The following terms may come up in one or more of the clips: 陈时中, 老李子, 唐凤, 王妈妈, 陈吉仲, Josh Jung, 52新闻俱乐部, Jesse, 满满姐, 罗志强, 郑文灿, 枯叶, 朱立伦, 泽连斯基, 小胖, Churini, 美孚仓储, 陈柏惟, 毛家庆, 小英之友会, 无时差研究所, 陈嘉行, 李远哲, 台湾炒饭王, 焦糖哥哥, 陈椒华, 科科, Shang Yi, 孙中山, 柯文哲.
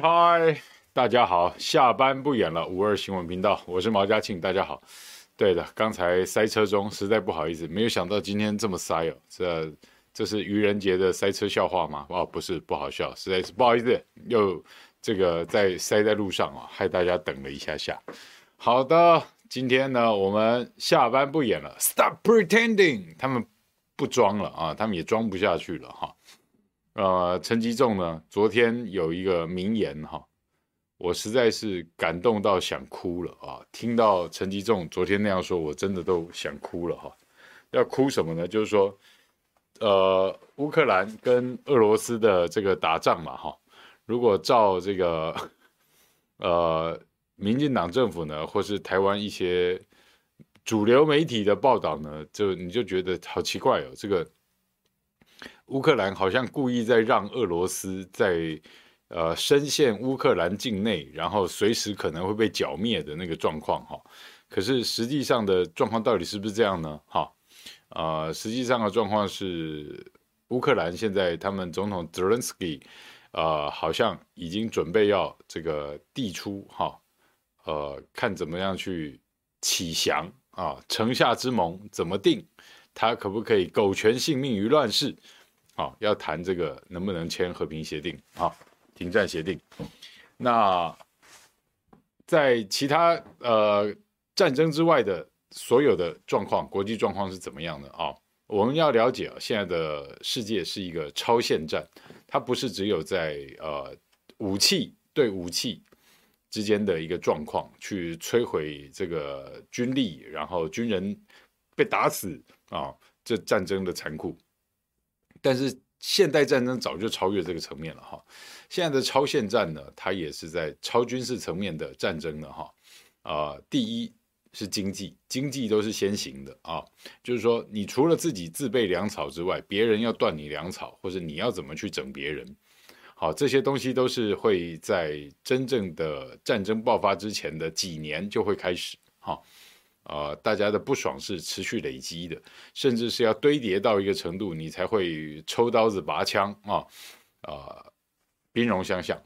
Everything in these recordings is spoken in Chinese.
嗨，大家好，下班不远了，52新闻频道，我是毛家庆，大家好。对的，刚才塞车中，实在不好意思，没有想到今天这么塞哦。这是愚人节的塞车笑话吗？哦，不是，不好笑，实在是不好意思，又这个在塞在路上啊，害大家等了一下下。好的，今天呢，我们下班不远了 ，Stop pretending， 他们不装了啊，他们也装不下去了哈。陈吉仲呢，昨天有一个名言哈，我实在是感动到想哭了啊！听到陈吉仲昨天那样说，我真的都想哭了哈。要哭什么呢？就是说，乌克兰跟俄罗斯的这个打仗嘛哈，如果照这个民进党政府呢，或是台湾一些主流媒体的报道呢，你就觉得好奇怪哦，这个。乌克兰好像故意在让俄罗斯在深陷乌克兰境内，然后随时可能会被剿灭的那个状况哈。可是实际上的状况到底是不是这样呢？哈，实际上的状况是乌克兰现在他们总统泽连斯基好像已经准备要这个递出哈，看怎么样去起降啊，城下之盟怎么定？他可不可以苟全性命于乱世？好，要谈这个能不能签和平协定啊，停战协定。那在其他战争之外的所有的状况，国际状况是怎么样的啊？我们要了解啊，现在的世界是一个超限战，它不是只有在武器对武器之间的一个状况去摧毁这个军力，然后军人被打死啊，这战争的残酷。但是现代战争早就超越这个层面了哈，现在的超限战呢，它也是在超军事层面的战争了哈。第一是经济都是先行的啊，就是说你除了自己自备粮草之外，别人要断你粮草，或者你要怎么去整别人，好，这些东西都是会在真正的战争爆发之前的几年就会开始哈。大家的不爽是持续累积的，甚至是要堆叠到一个程度，你才会抽刀子拔枪啊，兵戎相向，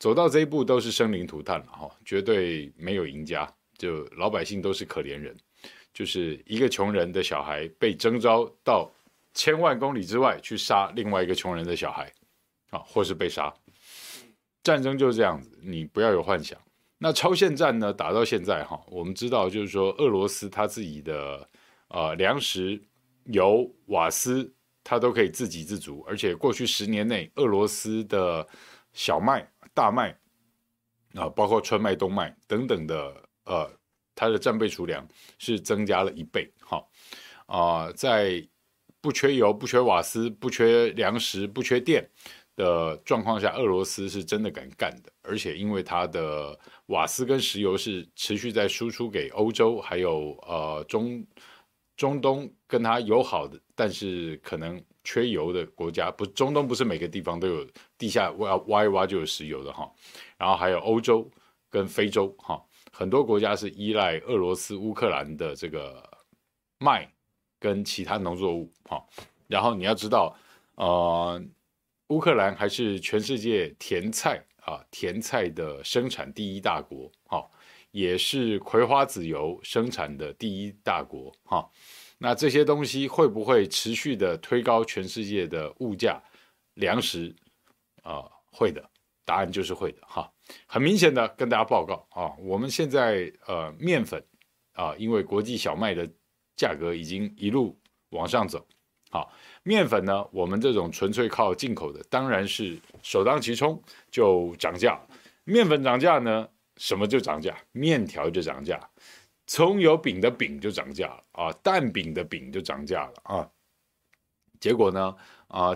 走到这一步都是生灵涂炭了哈，绝对没有赢家，就老百姓都是可怜人，就是一个穷人的小孩被征召到千万公里之外去杀另外一个穷人的小孩啊，或是被杀，战争就是这样子，你不要有幻想。那超限战呢？打到现在哈，我们知道就是说，俄罗斯他自己的粮食、油、瓦斯，他都可以自给自足，而且过去10年内，俄罗斯的小麦、大麦啊、包括春麦、冬麦等等的它的战备储粮是增加了1倍哈在不缺油、不缺瓦斯、不缺粮食、不缺电的状况下，俄罗斯是真的敢干的，而且因为它的瓦斯跟石油是持续在输出给欧洲，还有中东跟它友好的，但是可能缺油的国家，中东不是每个地方都有地下挖一挖就有石油的哈，然后还有欧洲跟非洲哈，很多国家是依赖俄罗斯、乌克兰的这个麦跟其他农作物哈，然后你要知道乌克兰还是全世界甜菜的生产第一大国，也是葵花籽油生产的第一大国，那这些东西会不会持续的推高全世界的物价、粮食？会的，答案就是会的哈。很明显的跟大家报告啊，我们现在面粉啊，因为国际小麦的价格已经一路往上走。好，面粉呢？我们这种纯粹靠进口的，当然是首当其冲就涨价。面粉涨价呢，什么就涨价？面条就涨价，葱油饼的饼就涨价了啊，蛋饼的饼就涨价了啊。结果呢，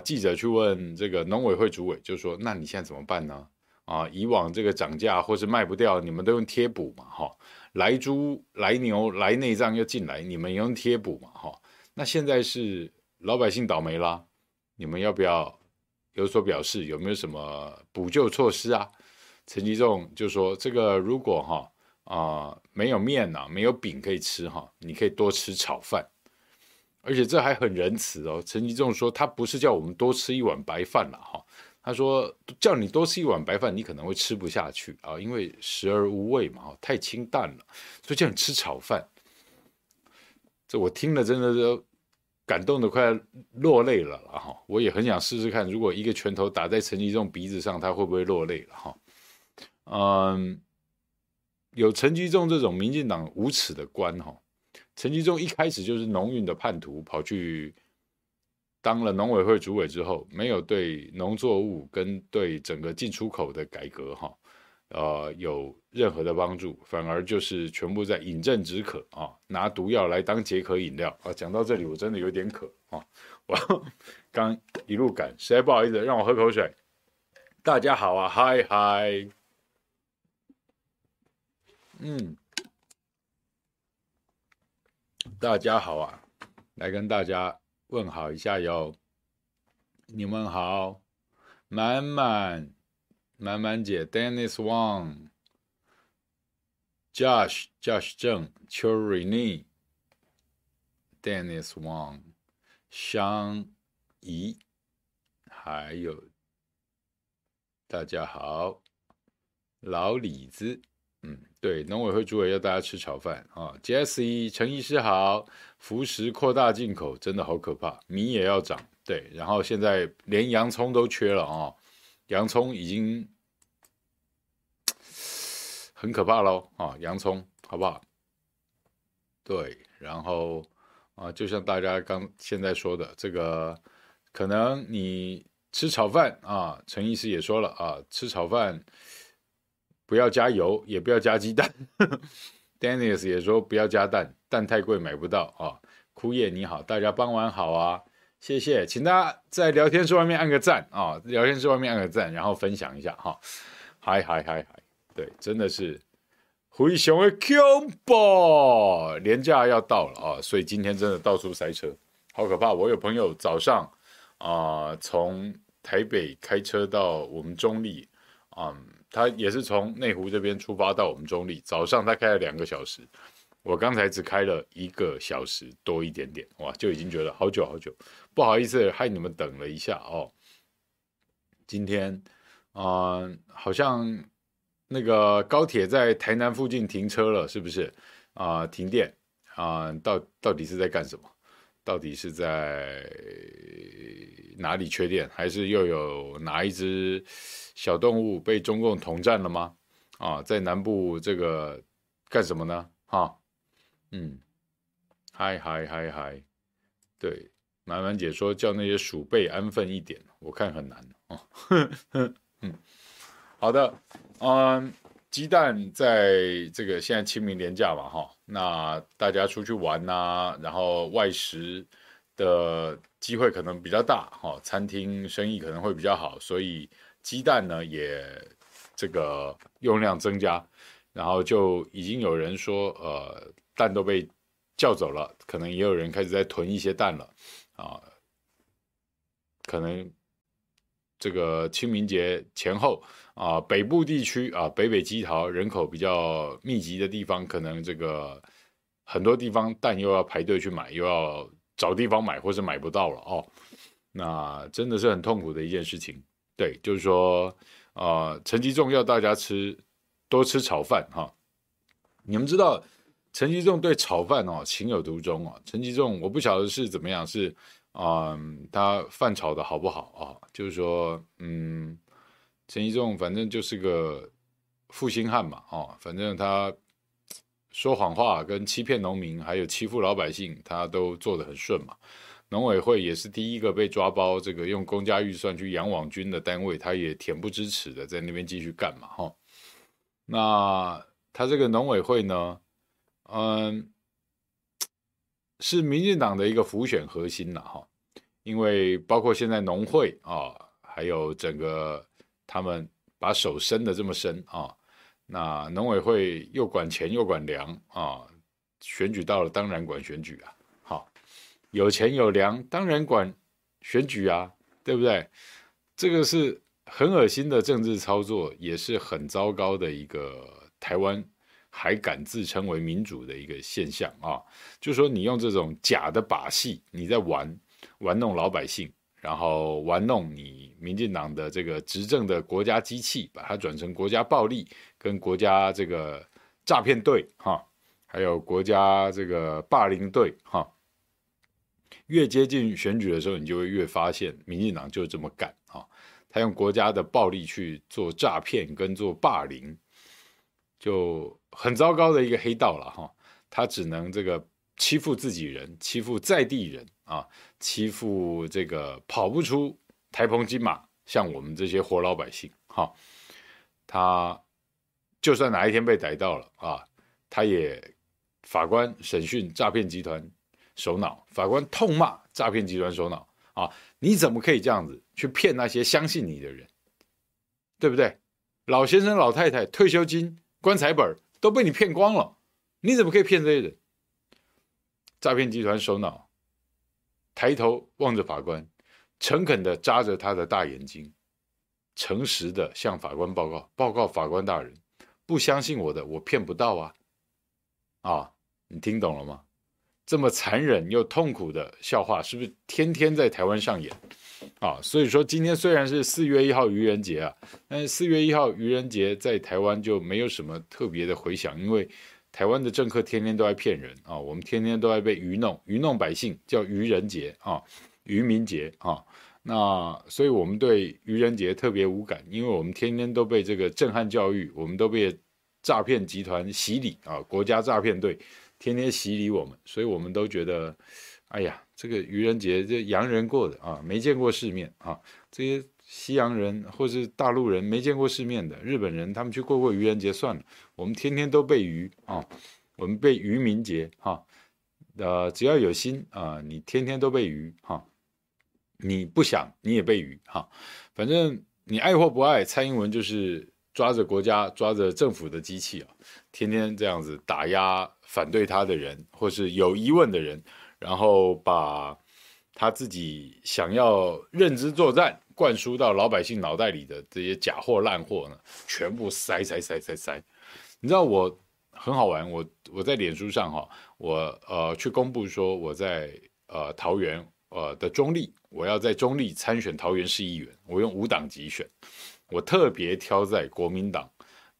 记者去问这个农委会主委，就说：“那你现在怎么办呢？啊，以往这个涨价或是卖不掉，你们都用贴补嘛，哈、哦，来猪、来牛、来内脏要进来，你们用贴补嘛，哈、哦。那现在是。”老百姓倒霉啦，你们要不要有所表示？有没有什么补救措施啊？陈吉仲就说：“这个如果没有面呐、啊，没有饼可以吃哈、你可以多吃炒饭，而且这还很仁慈哦。”陈吉仲说：“他不是叫我们多吃一碗白饭了哈，他说叫你多吃一碗白饭，你可能会吃不下去啊，因为食而无味嘛，太清淡了，所以叫你吃炒饭。这我听了真的是感动的快落泪了哈！我也很想试试看，如果一个拳头打在陈吉仲鼻子上，他会不会落泪了哈？嗯，有陈吉仲这种民进党无耻的官哈，陈吉仲一开始就是农运的叛徒，跑去。 当了农委会主委之后，没有对农作物跟对整个进出口的改革哈，有任何的帮助，反而就是全部在饮鸩止渴啊，拿毒药来当解渴饮料啊。讲到这里，我真的有点渴啊，我刚一路赶，实在不好意思，让我喝口水。大家好啊，嗨嗨，嗯，大家好啊，来跟大家。 问好一下哟，你们好，满满，满满姐 ，Dennis Wong， Josh Jung， Churini， Dennis Wong， Shang Yi， 还有大家好，老李子，嗯，对，农委会主委要大家吃炒饭啊 ，Jesse， 陈医师好。 辅食扩大进口真的好可怕，米也要涨，对，然后现在连洋葱都缺了啊，洋葱已经很可怕喽啊，洋葱好不好？对，然后啊，就像大家现在说的，这个可能你吃炒饭啊，陈医师也说了啊，吃炒饭不要加油，也不要加鸡蛋。Dennis 也说不要加蛋，蛋太贵买不到啊。枯叶你好，大家傍晚好啊，谢谢，请大家在聊天室外面按个赞啊，聊天室外面按个赞，然后分享一下哈。嗨，对，真的是灰熊的 combo， 连假要到了啊，所以今天真的到处塞车，好可怕。我有朋友早上啊、从台北开车到我们中壢，他也是从内湖这边出发到我们中壢，早上他开了2个小时，我刚才只开了1个小时多一点点，哇，就已经觉得好久好久，不好意思害你们等了一下哦。今天，好像那个高铁在台南附近停车了，是不是？停电啊、到底是在干什么？到底是在哪里缺电，还是又有哪一只？ 小动物被中共统战了吗？啊，在南部这个干什么呢？哈，嗯，嗨，对，满满姐说叫那些鼠辈安分一点，我看很难哦。嗯，好的，鸡蛋在这个现在清明连假嘛，哈，那大家出去玩啊，然后外食的机会可能比较大，哈，餐厅生意可能会比较好，所以。 鸡蛋呢也这个用量增加，然后就已经有人说，蛋都被叫走了，可能也有人开始在囤一些蛋了啊。可能这个清明节前后啊，北部地区啊，北基桃人口比较密集的地方，可能这个很多地方蛋又要排队去买，又要找地方买，或是买不到了哦。那真的是很痛苦的一件事情。 对，就是说，陈吉仲要大家多吃炒饭哈。你们知道，陈吉仲对炒饭哦情有独钟哦。陈吉仲我不晓得是怎么样，是他饭炒的好不好啊？就是说，嗯，陈吉仲反正就是个负心汉嘛哦，反正他说谎话、跟欺骗农民，还有欺负老百姓，他都做得很顺嘛。 农委会也是第一个被抓包，这个用公家预算去养网军的单位，他也恬不知耻的在那边继续干嘛哈。那他这个农委会呢，是民进党的一个浮选核心了哈，因为包括现在农会啊，还有整个他们把手伸的这么深啊，那农委会又管钱又管粮啊，选举到了当然管选举啊。 有钱有粮，当然管选举啊，对不对？这个是很恶心的政治操作，也是很糟糕的一个台湾还敢自称为民主的一个现象啊！就说你用这种假的把戏，你在玩弄老百姓，然后玩弄你民进党的这个执政的国家机器，把它转成国家暴力跟国家这个诈骗队哈，还有国家这个霸凌队哈。越接近选举的时候，你就会越发现民进党就是这么干哈，他用国家的暴力去做诈骗跟做霸凌，就很糟糕的一个黑道了哈。他只能这个欺负自己人，欺负在地人啊，欺负这个跑不出台澎金马，像我们这些活老百姓哈、啊，他就算哪一天被逮到了啊，他也法官审讯诈骗集团首脑，法官痛骂诈骗集团首脑啊，你怎么可以这样子去骗那些相信你的人，对不对？老先生、老太太、退休金、棺材本都被你骗光了，你怎么可以骗这些人？诈骗集团首脑抬头望着法官，诚恳地眨着他的大眼睛，诚实地向法官报告：“报告法官大人，不相信我的，我骗不到啊！”啊，你听懂了吗？这么残忍又痛苦的笑话，是不是天天在台湾上演啊？所以说，今天虽然是4月1号愚人节啊，但是4月1号愚人节在台湾就没有什么特别的回响，因为台湾的政客天天都在骗人啊，我们天天都在被愚弄，愚弄百姓叫愚人节啊，愚民节啊。那所以我们对愚人节特别无感，因为我们天天都被这个震撼教育，我们都被诈骗集团洗礼啊，国家诈骗队天天洗礼我们，所以我们都觉得，哎呀，这个愚人节这洋人过的啊，没见过世面啊，这些西洋人或是大陆人没见过世面的日本人，他们去过过愚人节算了，我们天天都被愚啊，我们被愚民节哈、啊，只要有心啊、你天天都被愚哈、啊，你不想你也被愚哈、啊，反正你爱或不爱，蔡英文就是抓着国家抓着政府的机器啊，天天这样子打压反对他的人或是有疑问的人，然后把他自己想要认知作战灌输到老百姓脑袋里的这些假货烂货呢，全部塞。你知道我很好玩，我在脸书上哈，我去公布说我在桃园的中壢，我要在中壢参选桃园市议员，我用5党集选，我特别挑在国民党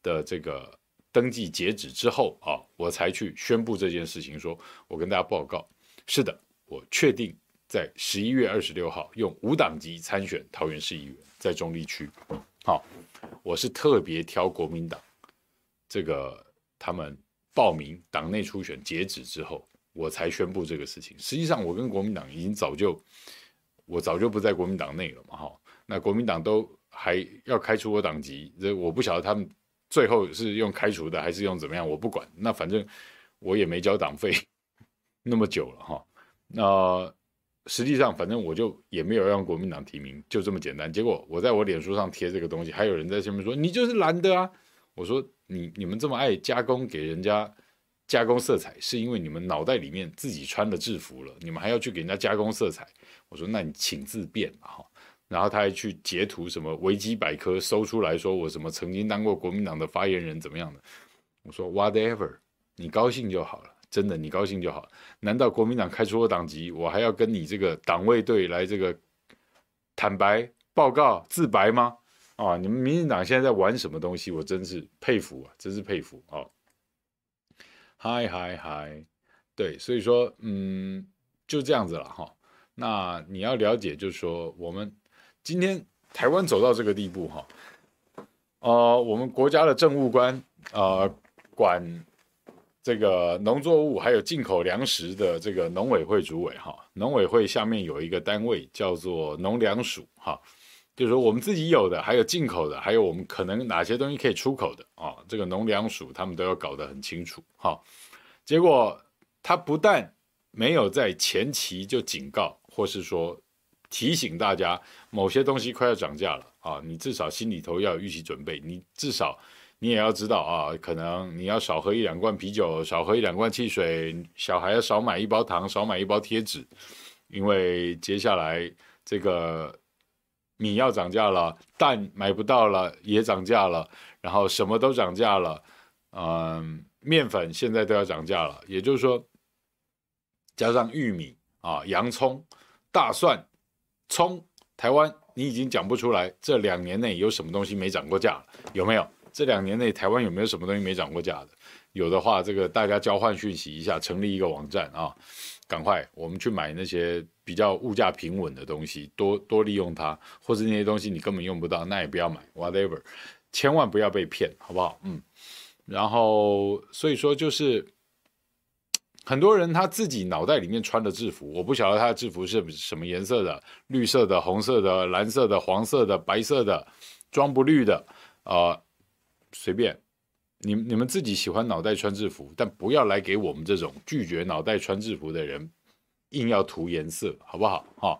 的这个登记截止之后啊，我才去宣布这件事情，说我跟大家报告，是的，我确定。在11月26号用5党籍参选桃园市议员，在中壢区。好，我是特别挑国民党这个他们报名党内初选截止之后，我才宣布这个事情。实际上，我跟国民党已经早就不在国民党内了嘛。哈，那国民党都还要开除我党籍，我不晓得他们最后是用开除的还是用怎么样，我不管。那反正我也没交党费那么久了哈。那实际上，反正我就也没有让国民党提名，就这么简单。结果我在我脸书上贴这个东西，还有人在下面说你就是蓝的啊！我说你们这么爱加工给人家加工色彩，是因为你们脑袋里面自己穿了制服了，你们还要去给人家加工色彩。我说那你请自便嘛哈。然后他还去截图什么维基百科搜出来说我什么曾经当过国民党的发言人怎么样的。我说 whatever， 你高兴就好了。真的，你高兴就好。难道国民党开除我党籍，我还要跟你这个党卫队来这个坦白报告自白吗？啊，你们民进党现在在玩什么东西？我真是佩服啊，真是佩服啊！嗨，对，所以说，就这样子了哈。那你要了解，就是说，我们今天台湾走到这个地步哈，我们国家的政务官管。这个农作物还有进口粮食的这个农委会主委哈，农委会下面有一个单位叫做农粮署哈，就是说我们自己有的，还有进口的，还有我们可能哪些东西可以出口的啊，这个农粮署他们都要搞得很清楚哈。结果他不但没有在前期就警告，或是说提醒大家某些东西快要涨价了啊，你至少心里头要有预期准备，你至少。你也要知道啊，可能你要少喝1-2罐啤酒，少喝1-2罐汽水，小孩要少买1包糖，少买1包贴纸，因为接下来这个米要涨价了，蛋买不到了也涨价了，然后什么都涨价了，面粉现在都要涨价了，也就是说，加上玉米啊、洋葱、大蒜、葱台湾你已经讲不出来这两年内有什么东西没涨过价了，有没有？这两年内台湾有没有什么东西没涨过价的？有的话，这个大家交换讯息一下，成立一个网站啊，赶快我们去买那些比较物价平稳的东西，多利用它，或者那些东西你根本用不到，那也不要买 ，whatever， 千万不要被骗，好不好？嗯，然后所以说就是。很多人他自己脑袋里面穿的制服，我不晓得他的制服是什么颜色的，绿色的、红色的、蓝色的、黄色的、白色的，装不绿的，随便，你们自己喜欢脑袋穿制服，但不要来给我们这种拒绝脑袋穿制服的人硬要涂颜色，好不好？哈、哦，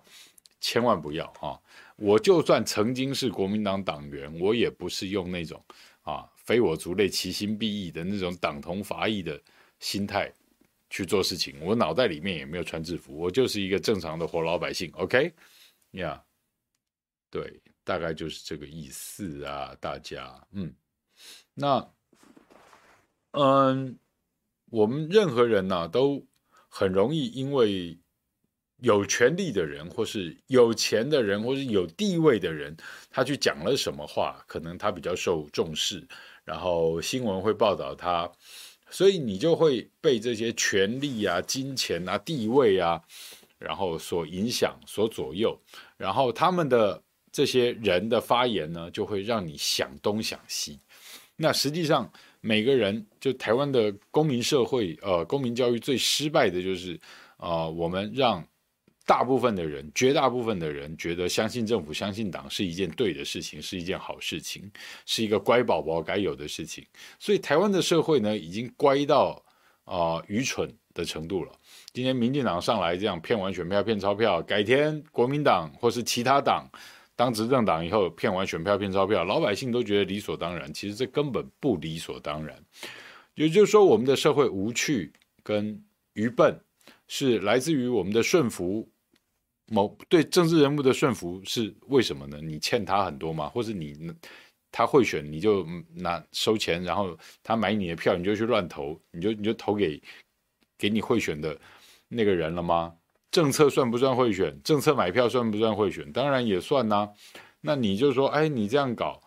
千万不要哈、哦！我就算曾经是国民党党员，我也不是用那种啊非我族类其心必异的那种党同伐异的心态。去做事情，我脑袋里面也没有穿制服，我就是一个正常的活老百姓 ，OK， 呀、yeah ，对，大概就是这个意思啊，大家，嗯，那，我们任何人呢、啊，都很容易因为有权力的人，或是有钱的人，或是有地位的人，他去讲了什么话，可能他比较受重视，然后新闻会报道他。所以你就会被这些权力啊、金钱啊、地位啊，然后所影响、所左右，然后他们的这些人的发言呢，就会让你想东想西。那实际上，每个人就台湾的公民社会，公民教育最失败的就是，我们让大部分的人、绝大部分的人觉得相信政府、相信党是一件对的事情，是一件好事情，是一个乖宝宝该有的事情。所以台湾的社会呢，已经乖到愚蠢的程度了。今天民进党上来这样骗完选票、骗钞票，改天国民党或是其他党当执政党以后骗完选票、骗钞票，老百姓都觉得理所当然。其实这根本不理所当然。也就是说，我们的社会无趣跟愚笨。是来自于我们的顺服，某对政治人物的顺服是为什么呢？你欠他很多吗？或者他贿选你就拿收钱，然后他买你的票你就去乱投，你就投给你贿选的那个人了吗？政策算不算贿选？政策买票算不算贿选？当然也算啊。那你就说，哎，你这样搞，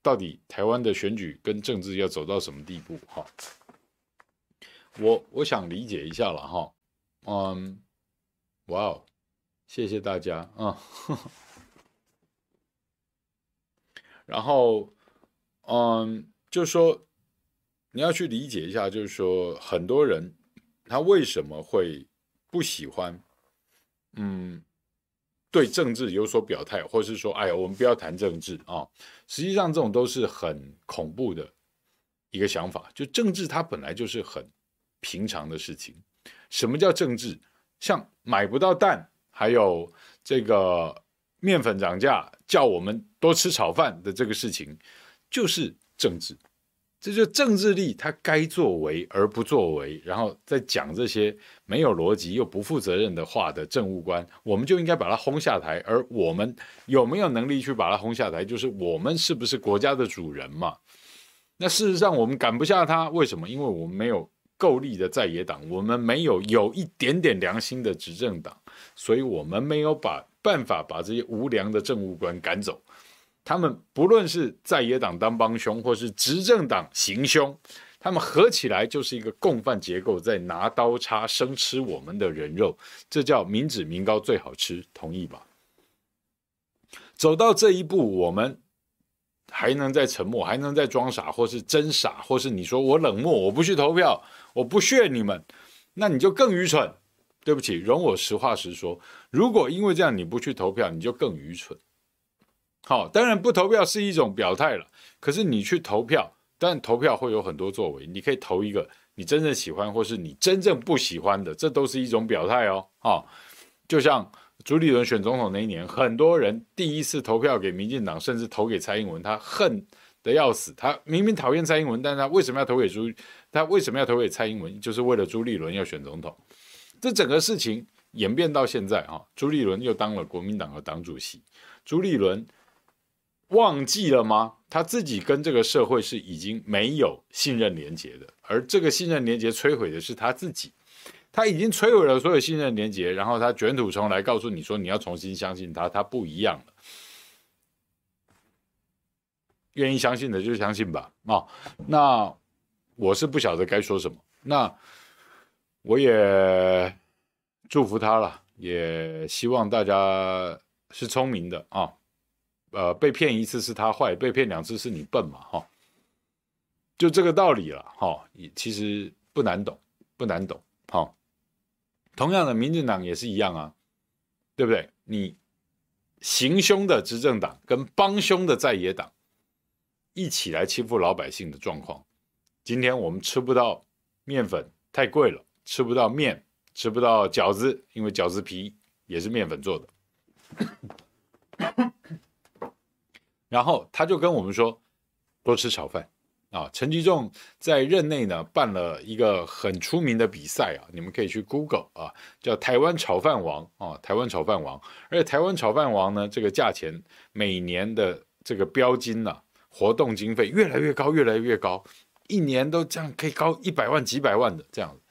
到底台湾的选举跟政治要走到什么地步？哈，我想理解一下了哈。哇哦，谢谢大家啊！然后，就是说你要去理解一下，就是说很多人他为什么会不喜欢，对政治有所表态，或是说，哎呀，我们不要谈政治啊！实际上，这种都是很恐怖的一个想法。就政治，它本来就是很平常的事情。什么叫政治？像买不到蛋，还有这个面粉涨价，叫我们多吃炒饭的这个事情，就是政治。这就是政治力，它该作为而不作为，然后再讲这些没有逻辑又不负责任的话的政务官，我们就应该把它轰下台。而我们有没有能力去把它轰下台，就是我们是不是国家的主人嘛？那事实上我们赶不下他，为什么？因为我们没有够力的在野党，我们没有一点点良心的执政党，所以我们没有办法把这些无良的政务官赶走。他们不论是在野党当帮凶，或是执政党行凶，他们合起来就是一个共犯结构，在拿刀叉生吃我们的人肉，这叫民脂民膏最好吃，同意吧？走到这一步，我们还能再沉默，还能再装傻，或是真傻，或是你说我冷漠，我不去投票，我不屑你们，那你就更愚蠢。对不起，容我实话实说，如果因为这样你不去投票，你就更愚蠢。好，当然不投票是一种表态了，可是你去投票，但投票会有很多作为，你可以投一个你真正喜欢或是你真正不喜欢的，这都是一种表态哦。就像朱立伦选总统那一年，很多人第一次投票给民进党，甚至投给蔡英文，他恨得要死。他明明讨厌蔡英文，但他为什么要投给蔡英文？就是为了朱立伦要选总统。这整个事情演变到现在啊，朱立伦又当了国民党的党主席。朱立伦忘记了吗？他自己跟这个社会是已经没有信任连结的，而这个信任连结摧毁的是他自己。他已经摧毁了所有信任连结，然后他卷土重来，告诉你说你要重新相信他，他不一样了。愿意相信的就相信吧。哦，那我是不晓得该说什么。那我也祝福他了，也希望大家是聪明的啊。被骗一次是他坏，被骗两次是你笨嘛，哈、哦，就这个道理了，哈、哦，其实不难懂，不难懂，哈、哦。同样的，民进党也是一样啊，对不对？你行凶的执政党跟帮凶的在野党一起来欺负老百姓的状况，今天我们吃不到面粉太贵了，吃不到面，吃不到饺子，因为饺子皮也是面粉做的。然后他就跟我们说，多吃炒饭啊。陈吉仲在任内呢办了一个很出名的比赛啊，你们可以去 Google 啊，叫台湾炒饭王啊，台湾炒饭王。而且台湾炒饭王呢，这个价钱每年的这个标金呢、啊。活动经费越来越高，越来越高，一年都这样可以高100万、几百万的这样子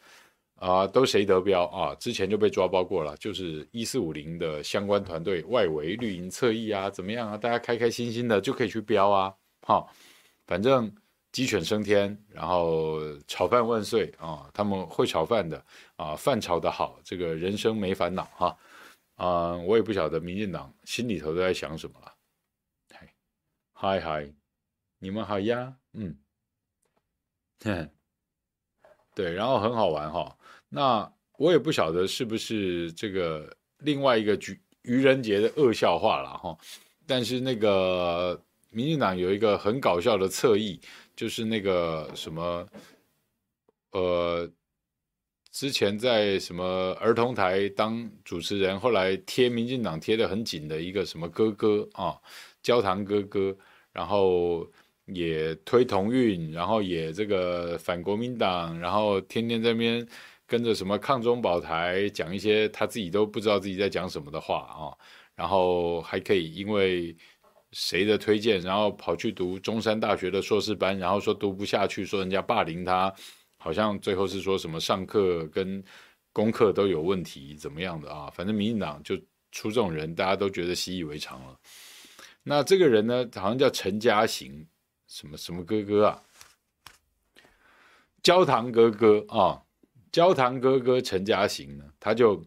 啊、都谁得标啊？之前就被抓包过了，就是1450的相关团队外围绿营侧翼啊，怎么样啊？大家开开心心的就可以去标啊，哈、哦，反正鸡犬升天，然后炒饭万岁啊、哦！他们会炒饭的啊、饭炒得好，这个人生没烦恼哈。我也不晓得民进党心里头都在想什么了。嗨嗨。你们好呀，嗯，对，然后很好玩哈、哦。那我也不晓得是不是这个另外一个愚人节的恶笑话了哈、哦。但是那个民进党有一个很搞笑的侧翼，就是那个什么，之前在什么儿童台当主持人，后来贴民进党贴得很紧的一个什么哥哥啊，焦糖哥哥，然后。也推同运，然后也这个反国民党，然后天天在那边跟着什么抗中保台，讲一些他自己都不知道自己在讲什么的话啊、哦，然后还可以因为谁的推荐，然后跑去读中山大学的硕士班，然后说读不下去，说人家霸凌他，好像最后是说什么上课跟功课都有问题怎么样的啊，反正民进党就出这种人，大家都觉得习以为常了。那这个人呢，好像叫陈嘉行。什么哥哥啊？焦糖哥哥啊，焦糖哥哥陈嘉行呢？他就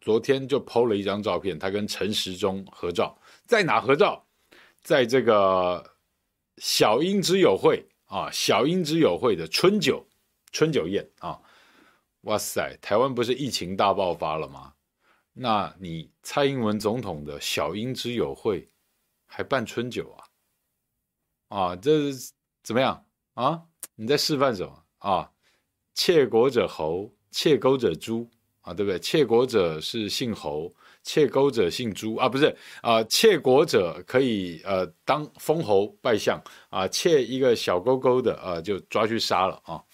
昨天就 PO 了一张照片，他跟陈时中合照，在哪合照？在这个小英之友会啊，小英之友会的春酒宴啊！哇塞，台湾不是疫情大爆发了吗？那你蔡英文总统的小英之友会还办春酒啊？啊，这是怎么样啊？你在示范什么啊？窃国者侯，窃钩者诛啊，对不对？窃国者是姓侯，窃钩者姓诛啊，不是啊？窃国者可以当封侯拜相啊，窃一个小勾勾的啊，就抓去杀了啊，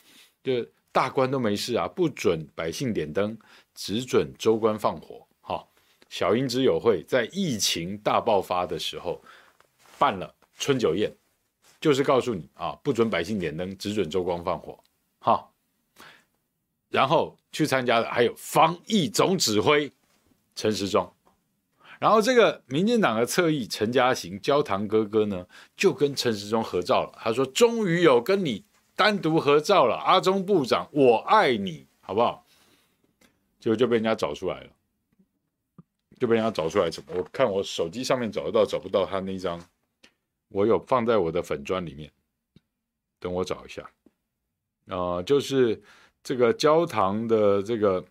就大官都没事啊，不准百姓点灯，只准州官放火。好、啊，小英之友会在疫情大爆发的时候办了春酒宴。就是告诉你啊，不准百姓点灯，只准州官放火，哈。然后去参加的还有防疫总指挥陈时中，然后这个民进党的侧翼陈嘉行、焦糖哥哥呢，就跟陈时中合照了。他说：“终于有跟你单独合照了，阿中部长，我爱你，好不好？”结果就被人家找出来了，就被人家找出来。我看我手机上面找得到，找不到他那张。我有放在我的粉专里面，等我找一下。就是这个焦糖的这个，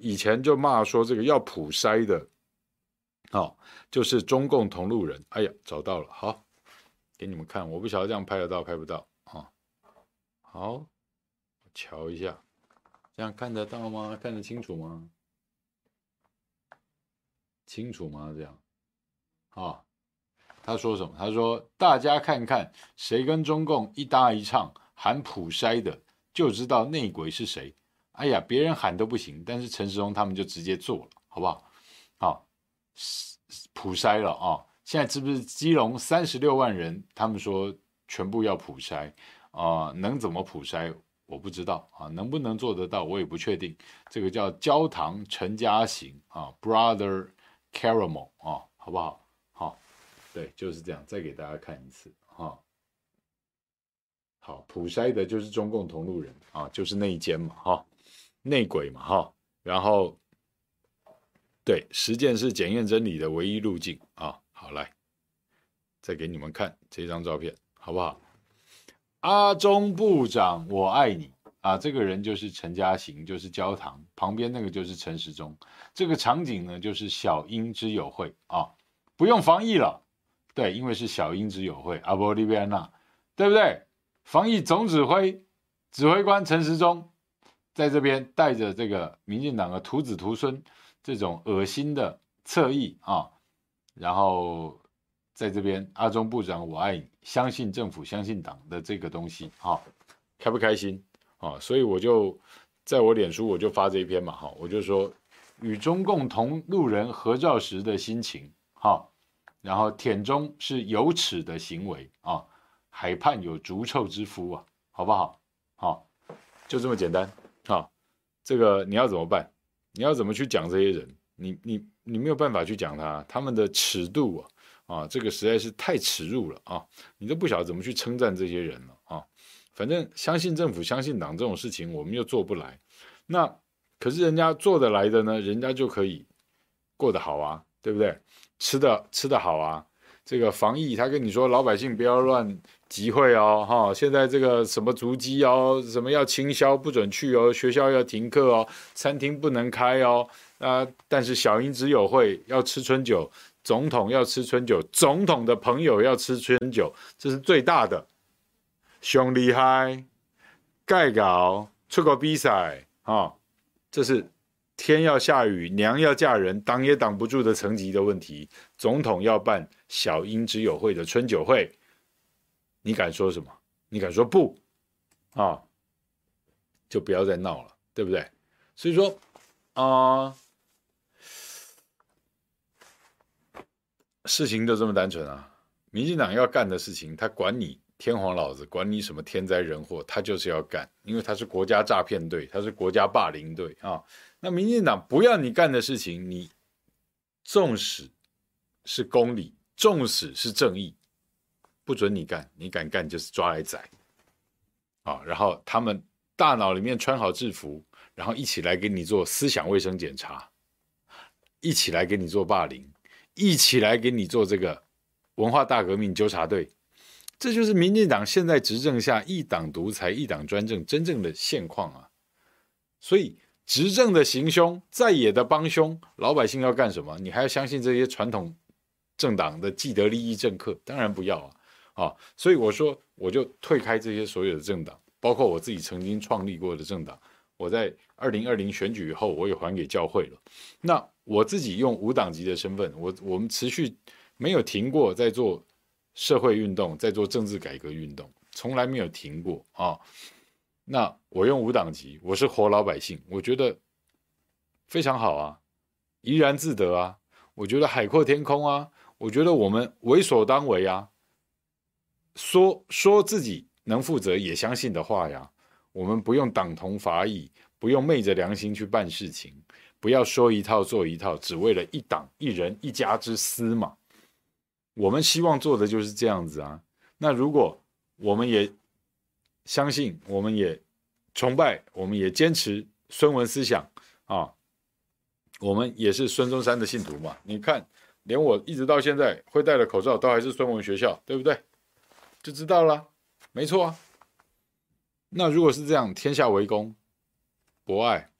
以前就骂说这个要普筛的，哦，就是中共同路人。哎呀，找到了，好，给你们看。我不晓得这样拍得到拍不到啊。好，我瞧一下，这样看得到吗？看得清楚吗？清楚吗？这样，啊。他说什么？他说：“大家看看谁跟中共一搭一唱，喊普筛的就知道内鬼是谁。哎呀，别人喊都不行，但是陈时中他们就直接做了，好不好？好，普筛了啊！现在是不是基隆36万人？他们说全部要普筛啊、能怎么普筛？我不知道啊，能不能做得到我也不确定。这个叫焦糖陈家型啊 ，Brother Caramel 啊，好不好？好，对，就是这样。再给大家看一次啊。好，普筛的就是中共同路人啊，就是内奸嘛哈，内鬼嘛哈，然后对，实践是检验真理的唯一路径啊。好，来，再给你们看这张照片，好不好？阿中部长，我爱你啊！这个人就是陈嘉行，就是焦糖，旁边那个就是陈时中。这个场景呢，就是小英之友会啊，不用防疫了，对，因为是小英之友会，阿波利维安娜，对不对？防疫总指挥官陈时中在这边带着这个民进党的徒子徒孙这种恶心的侧翼啊，然后。在这边，阿中部长，我爱你，相信政府，相信党的这个东西，哈、哦，开不开心啊、哦？所以我就在我脸书我就发这一篇嘛，哈、哦，我就说与中共同路人合照时的心情，哈、哦，然后舔中是有耻的行为啊、哦，海畔有逐臭之夫啊，好不好？好、哦，就这么简单啊、哦。这个你要怎么办？你要怎么去讲这些人？你没有办法去讲他，他们的尺度啊。啊，这个实在是太耻辱了啊！你都不晓得怎么去称赞这些人了啊！反正相信政府、相信党这种事情，我们又做不来。那可是人家做得来的呢，人家就可以过得好啊，对不对？吃得好啊！这个防疫，他跟你说老百姓不要乱集会哦，哈、哦！现在这个什么足迹哦，什么要清消不准去哦，学校要停课哦，餐厅不能开哦。但是小英只有会要吃春酒。总统要吃春酒，总统的朋友要吃春酒，这是最大的。凶厉害，盖稿出国比赛啊、哦，这是天要下雨，娘要嫁人，挡也挡不住的层级的问题。总统要办小英之友会的春酒会，你敢说什么？你敢说不？啊、哦，就不要再闹了，对不对？所以说，事情就这么单纯啊！民进党要干的事情，他管你天皇老子，管你什么天灾人祸，他就是要干，因为他是国家诈骗队，他是国家霸凌队啊。那民进党不要你干的事情，你纵使是公理，纵使是正义，不准你干，你敢干就是抓来宰啊！然后他们大脑里面穿好制服，然后一起来给你做思想卫生检查，一起来给你做霸凌。一起来给你做这个文化大革命纠察队，这就是民进党现在执政下一党独裁、一党专政真正的现况啊！所以执政的行凶、在野的帮凶，老百姓要干什么？你还要相信这些传统政党的既得利益政客？当然不要啊！啊，所以我说，我就退开这些所有的政党，包括我自己曾经创立过的政党。我在2020选举以后，我也还给教会了。那我自己用无党籍的身份，我们持续没有停过，在做社会运动，在做政治改革运动，从来没有停过啊。那我用无党籍，我是活老百姓，我觉得非常好啊，怡然自得啊，我觉得海阔天空啊，我觉得我们为所当为啊，说自己能负责也相信的话呀。我们不用党同伐异，不用昧着良心去办事情，不要说一套做一套，只为了一党一人一家之私嘛。我们希望做的就是这样子啊。那如果我们也相信，我们也崇拜，我们也坚持孙文思想啊，我们也是孙中山的信徒嘛。你看，连我一直到现在会戴的口罩，都还是孙文学校，对不对？就知道了，没错啊。那如果是这样，天下为公，博爱，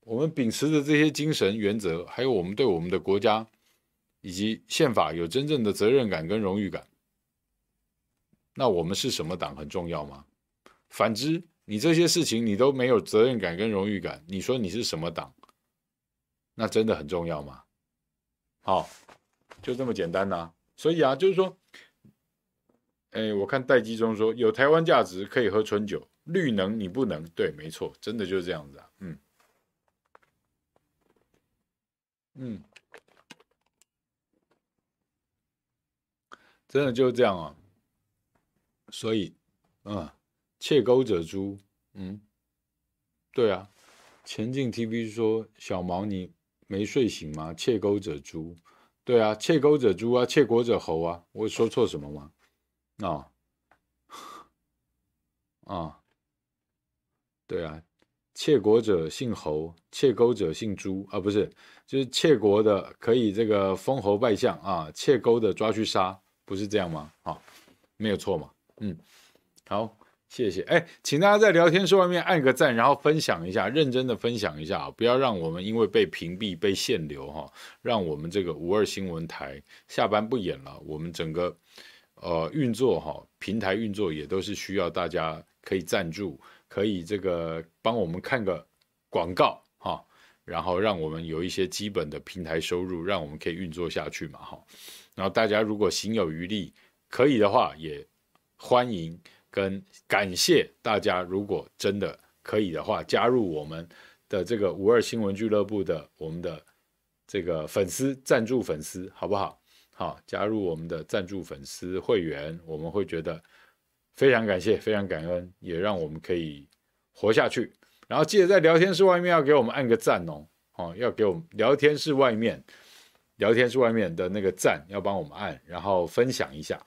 我们秉持着这些精神原则，还有我们对我们的国家以及宪法有真正的责任感跟荣誉感，那我们是什么党很重要吗？反之，你这些事情你都没有责任感跟荣誉感，你说你是什么党，那真的很重要吗？好，就这么简单啊。所以啊，就是说哎，我看戴基中说有台湾价值可以喝春酒，绿能你不能，对，没错，真的就是这样子啊，真的就是这样啊，所以，窃钩者诛。嗯，对啊。前进 TV 说小毛你没睡醒吗？窃钩者诛。对啊，窃钩者诛啊，窃国者侯啊。我说错什么吗？哦，啊，对啊。窃国者姓侯，窃钩者姓朱啊，不是，就是窃国的可以这个封侯拜相啊，窃钩的抓去杀，不是这样吗？啊，没有错嘛，嗯，好，谢谢，哎，请大家在聊天室外面按个赞，然后分享一下，认真的分享一下，不要让我们因为被屏蔽、被限流哈，让我们这个52新闻台下班不演了，我们整个运作哈，平台运作也都是需要大家可以赞助。可以这个帮我们看个广告哈，然后让我们有一些基本的平台收入，让我们可以运作下去嘛哈。然后大家如果行有余力，可以的话也欢迎跟感谢大家，如果真的可以的话，加入我们的这个52新闻俱乐部的我们的这个粉丝赞助粉丝，好不好？好，加入我们的赞助粉丝会员，我们会觉得。非常感谢，非常感恩，也让我们可以活下去。然后记得在聊天室外面要给我们按个赞哦，哦，要给我们聊天室外面的那个赞要帮我们按，然后分享一下，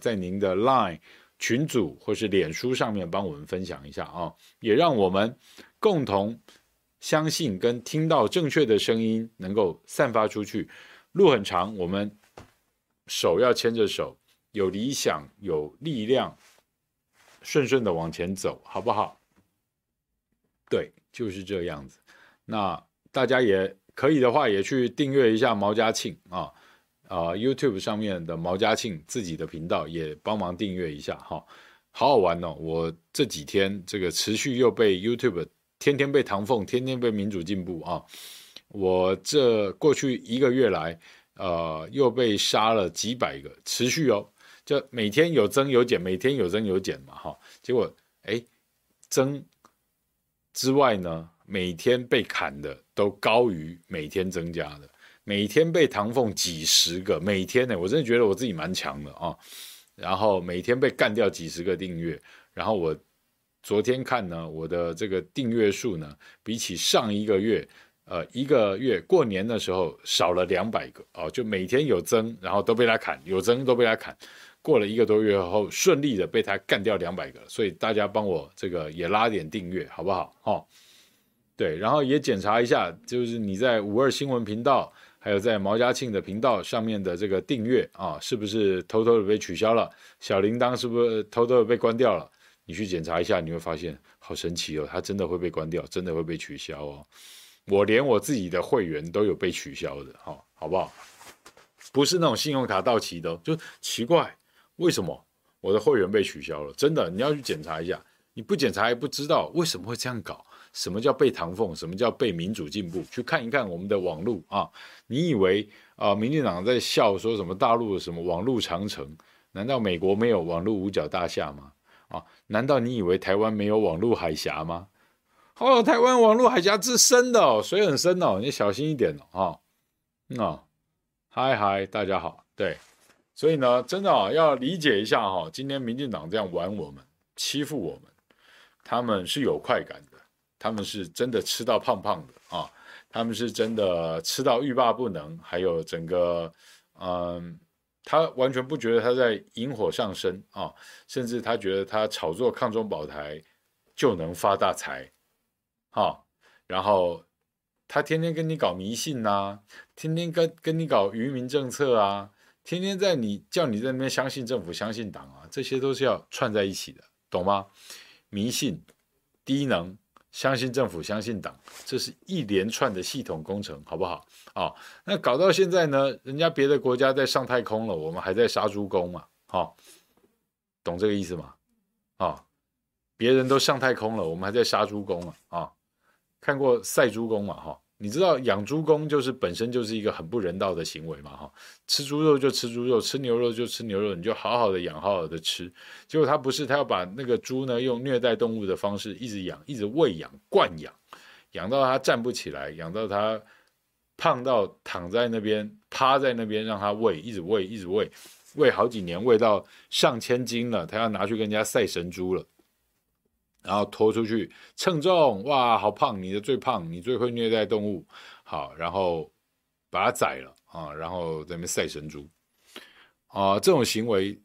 在您的 LINE 群组或是脸书上面帮我们分享一下啊，也让我们共同相信跟听到正确的声音能够散发出去。路很长，我们手要牵着手，有理想，有力量。顺的往前走，好不好？对，就是这样子。那大家也可以的话，也去订阅一下毛家庆啊，YouTube 上面的毛家庆自己的频道也帮忙订阅一下哈，好好玩哦！我这几天这个持续又被 YouTube 天天被唐凤，天天被民主进步啊，我这过去一个月来，又被杀了几百个，持续哦。就每天有增有减，嘛哈，结果哎，增之外呢，每天被砍的都高于每天增加的，每天被唐凤几十个，每天呢，我真的觉得我自己蛮强的啊。然后每天被干掉几十个订阅，然后我昨天看呢，我的这个订阅数呢，比起上一个月。一个月过年的时候少了200个哦，就每天有增，然后都被他砍，有增都被他砍。过了一个多月后，顺利的被他干掉200个，所以大家帮我这个也拉点订阅，好不好？哦，对，然后也检查一下，就是你在52新闻频道，还有在毛家庆的频道上面的这个订阅啊，是不是偷偷的被取消了？小铃铛是不是偷偷的被关掉了？你去检查一下，你会发现好神奇哦，它真的会被关掉，真的会被取消哦。我连我自己的会员都有被取消的，好不好？不是那种信用卡到期的，就奇怪为什么我的会员被取消了？真的，你要去检查一下，你不检查也不知道为什么会这样搞。什么叫被唐凤？什么叫被民主进步？去看一看我们的网路啊！你以为民进党在笑说什么大陆的什么网路长城？难道美国没有网路五角大厦吗？啊，难道你以为台湾没有网路海峡吗？哦，台湾网络海峡之深的哦，水很深哦，你小心一点哦。哦，嗨，大家好，对，所以呢，真的哦，要理解一下哦，今天民进党这样玩我们，欺负我们，他们是有快感的，他们是真的吃到胖胖的啊，他们是真的吃到欲罢不能，还有整个，他完全不觉得他在引火上身啊，甚至他觉得他炒作抗中保台就能发大财。好，然后他天天跟你搞迷信啊，天天跟你搞愚民政策啊，天天在你叫你在那边相信政府、相信党啊，这些都是要串在一起的，懂吗？迷信、低能、相信政府、相信党，这是一连串的系统工程，好不好？哦，那搞到现在呢，人家别的国家在上太空了，我们还在杀猪工嘛，哦，懂这个意思吗？哦，别人都上太空了，我们还在杀猪工了啊！看过赛猪公嘛？哈，你知道养猪公就是本身就是一个很不人道的行为嘛？哈，吃猪肉就吃猪肉，吃牛肉就吃牛肉，你就好好的养，好好的吃。结果他不是，他要把那个猪呢用虐待动物的方式一直养，一直喂养、惯养，养到他站不起来，养到他胖到躺在那边、趴在那边，让他喂，一直喂，一直喂，喂好几年，喂到上千斤了，他要拿去跟人家赛神猪了。然后拖出去称重，哇，好胖，你的最胖，你最会虐待动物，好，然后把它宰了啊，然后在那边赛神猪啊，这种行为，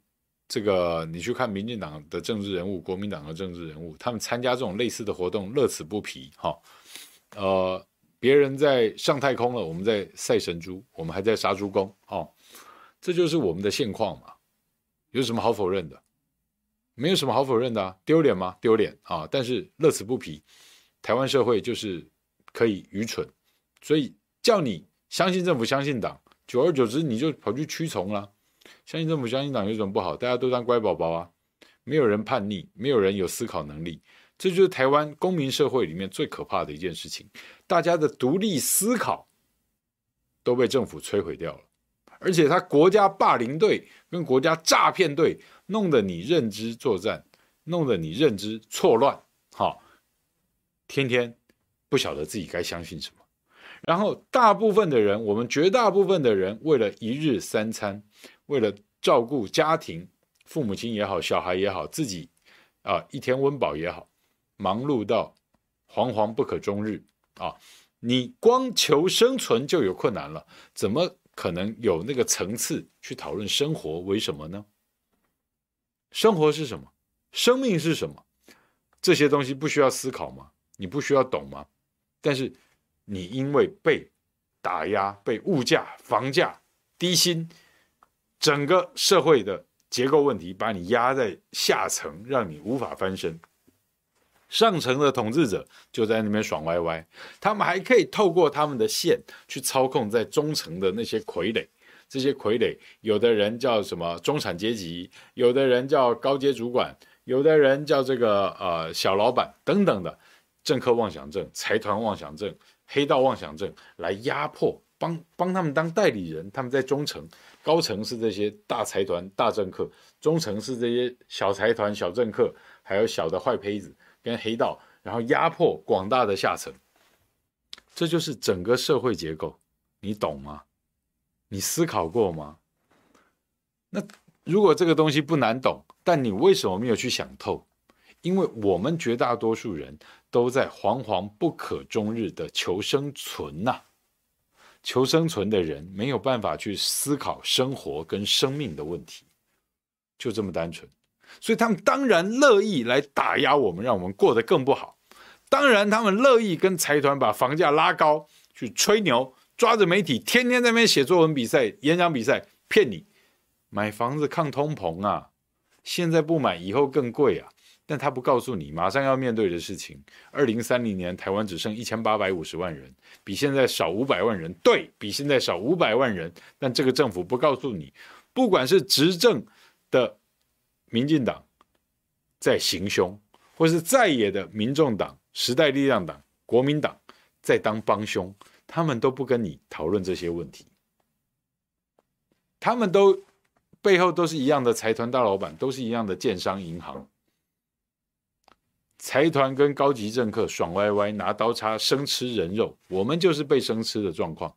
这个你去看民进党的政治人物、国民党的政治人物，他们参加这种类似的活动，乐此不疲哈。别人在上太空了，我们在赛神猪，我们还在杀猪工哦，这就是我们的现况嘛，有什么好否认的？没有什么好否认的啊，丢脸吗？丢脸啊！但是乐此不疲，台湾社会就是可以愚蠢，所以叫你相信政府、相信党，久而久之你就跑去屈从了。相信政府、相信党有什么不好？大家都当乖宝宝啊，没有人叛逆，没有人有思考能力。这就是台湾公民社会里面最可怕的一件事情，大家的独立思考都被政府摧毁掉了，而且他国家霸凌队跟国家诈骗队弄得你认知作战，弄得你认知错乱，好，天天不晓得自己该相信什么。然后大部分的人，我们绝大部分的人，为了一日三餐，为了照顾家庭，父母亲也好，小孩也好，自己啊一天温饱也好，忙碌到惶惶不可终日啊！你光求生存就有困难了，怎么可能有那个层次去讨论生活？为什么呢？生活是什么？生命是什么？这些东西不需要思考吗？你不需要懂吗？但是你因为被打压、被物价、房价、低薪，整个社会的结构问题把你压在下层，让你无法翻身。上层的统治者就在那边爽歪歪，他们还可以透过他们的线去操控在中层的那些傀儡，这些傀儡有的人叫什么中产阶级，有的人叫高阶主管，有的人叫这个小老板等等的政客妄想症、财团妄想症、黑道妄想症来压迫，帮他们当代理人。他们在中层，高层是这些大财团、大政客，中层是这些小财团、小政客，还有小的坏胚子跟黑道，然后压迫广大的下层。这就是整个社会结构，你懂吗？你思考过吗？那如果这个东西不难懂，但你为什么没有去想透？因为我们绝大多数人都在惶惶不可终日的求生存呐。求生存的人没有办法去思考生活跟生命的问题，就这么单纯。所以他们当然乐意来打压我们，让我们过得更不好。当然他们乐意跟财团把房价拉高去吹牛，抓着媒体天天在那边写作文比赛、演讲比赛骗你买房子抗通膨啊，现在不买以后更贵啊。但他不告诉你马上要面对的事情，2030年台湾只剩1850万人，比现在少500万人，对，比现在少500万人。但这个政府不告诉你，不管是执政的民进党在行凶，或是在野的民众党、时代力量党、国民党在当帮凶，他们都不跟你讨论这些问题。他们都背后都是一样的财团大老板，都是一样的建商银行。财团跟高级政客爽歪歪，拿刀叉生吃人肉，我们就是被生吃的状况。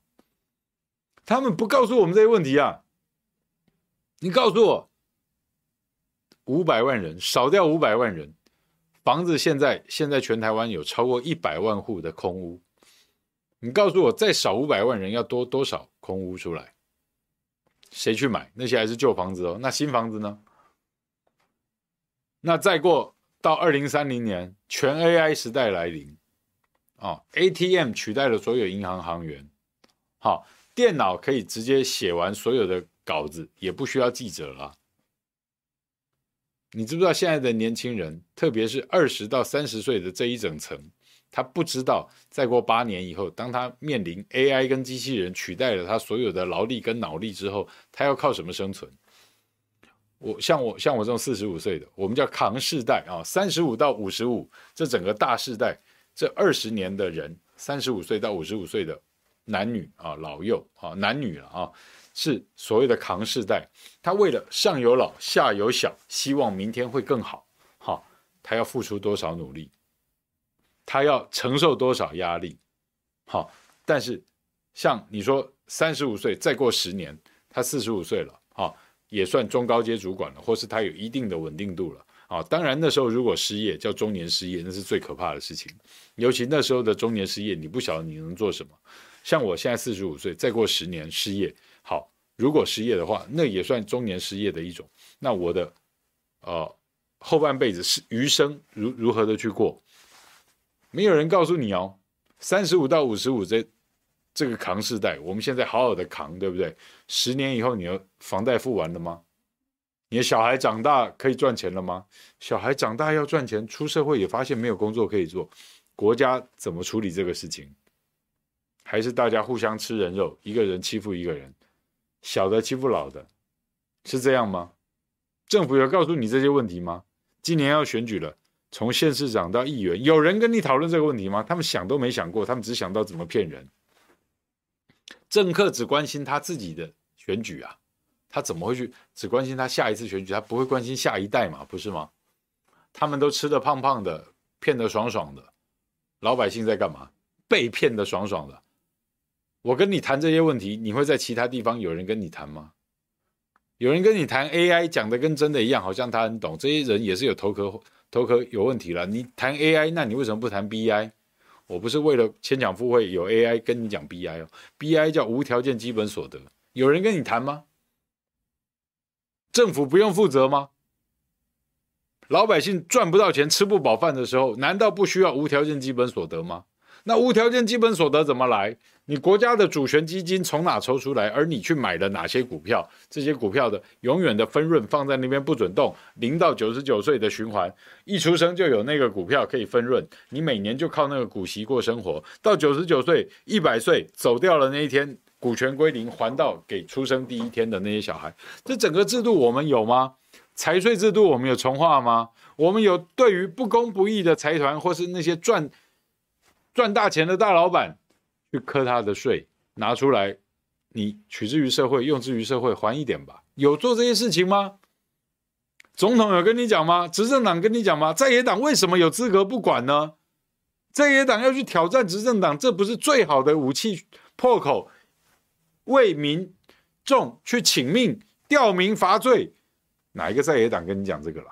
他们不告诉我们这些问题啊！你告诉我，500万人少掉500万人，房子现在全台湾有超过100万户的空屋，你告诉我再少500万人要多多少空屋出来？谁去买？那些还是旧房子哦，那新房子呢？那再过到2030年，全 AI 时代来临，哦 ，ATM 取代了所有银行行员，好，电脑可以直接写完所有的稿子，也不需要记者了。你知不知道现在的年轻人，特别是20到30岁的这一整层，他不知道再过8年以后，当他面临 AI 跟机器人取代了他所有的劳力跟脑力之后，他要靠什么生存？像我这种45岁的，我们叫扛世代啊，35到55这整个大世代，这20年的人，35岁到55岁的男女啊，老幼啊，男女了啊。是所谓的扛世代，他为了上有老下有小，希望明天会更好，好，他要付出多少努力，他要承受多少压力，好，但是像你说35岁，再过10年，他45岁了，好，也算中高阶主管了，或是他有一定的稳定度了，啊，当然那时候如果失业叫中年失业，那是最可怕的事情。尤其那时候的中年失业，你不晓得你能做什么。像我现在45岁，再过10年失业，好，如果失业的话，那也算中年失业的一种。那我的后半辈子是余生如何的去过，没有人告诉你哦。35到55这个扛世代，我们现在好好的扛，对不对？10年以后，你的房贷付完了吗？你的小孩长大可以赚钱了吗？小孩长大要赚钱，出社会也发现没有工作可以做，国家怎么处理这个事情？还是大家互相吃人肉，一个人欺负一个人，小的欺负老的，是这样吗？政府有告诉你这些问题吗？今年要选举了，从县市长到议员，有人跟你讨论这个问题吗？他们想都没想过，他们只想到怎么骗人。政客只关心他自己的选举啊，他怎么会去只关心他下一次选举？他不会关心下一代嘛，不是吗？他们都吃得胖胖的，骗得爽爽的，老百姓在干嘛？被骗得爽爽的。我跟你谈这些问题，你会在其他地方有人跟你谈吗？有人跟你谈 AI 讲的跟真的一样，好像他很懂，这些人也是有头壳有问题了。你谈 AI， 那你为什么不谈 BI？我不是为了牵强附会有 AI 跟你讲 BI 哦 ，BI 叫无条件基本所得，有人跟你谈吗？政府不用负责吗？老百姓赚不到钱、吃不饱饭的时候，难道不需要无条件基本所得吗？那无条件基本所得怎么来？你国家的主权基金从哪抽出来？而你去买了哪些股票？这些股票的永远的分润放在那边不准动，0到99岁的循环，一出生就有那个股票可以分润，你每年就靠那个股息过生活。到99岁、100岁走掉了那一天，股权归零，还到给出生第一天的那些小孩。这整个制度我们有吗？财税制度我们有重划吗？我们有对于不公不义的财团或是那些赚大钱的大老板去磕他的税，拿出来你取之于社会，用之于社会，还一点吧。有做这些事情吗？总统有跟你讲吗？执政党跟你讲吗？在野党为什么有资格不管呢？在野党要去挑战执政党，这不是最好的武器破口，为民众去请命，吊民伐罪。哪一个在野党跟你讲这个了？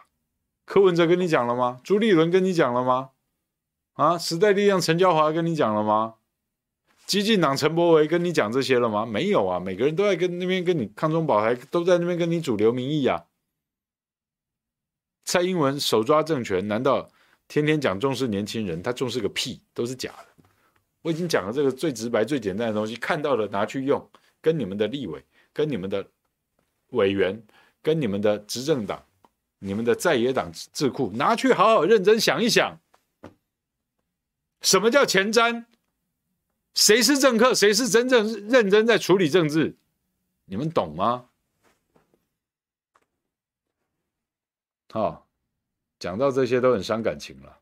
柯文哲跟你讲了吗？朱立伦跟你讲了吗？啊，时代力量陈椒华跟你讲了吗？激进党陈柏惟跟你讲这些了吗？没有啊，每个人都在跟那边跟你抗中保台，都在那边跟你主流民意啊。蔡英文手抓政权，难道天天讲重视年轻人？他重视个屁，都是假的。我已经讲了这个最直白、最简单的东西，看到了拿去用，跟你们的立委、跟你们的委员、跟你们的执政党、你们的在野党智库拿去好好认真想一想。什么叫前瞻？谁是政客？谁是真正认真在处理政治？你们懂吗？哦，讲到这些都很伤感情了。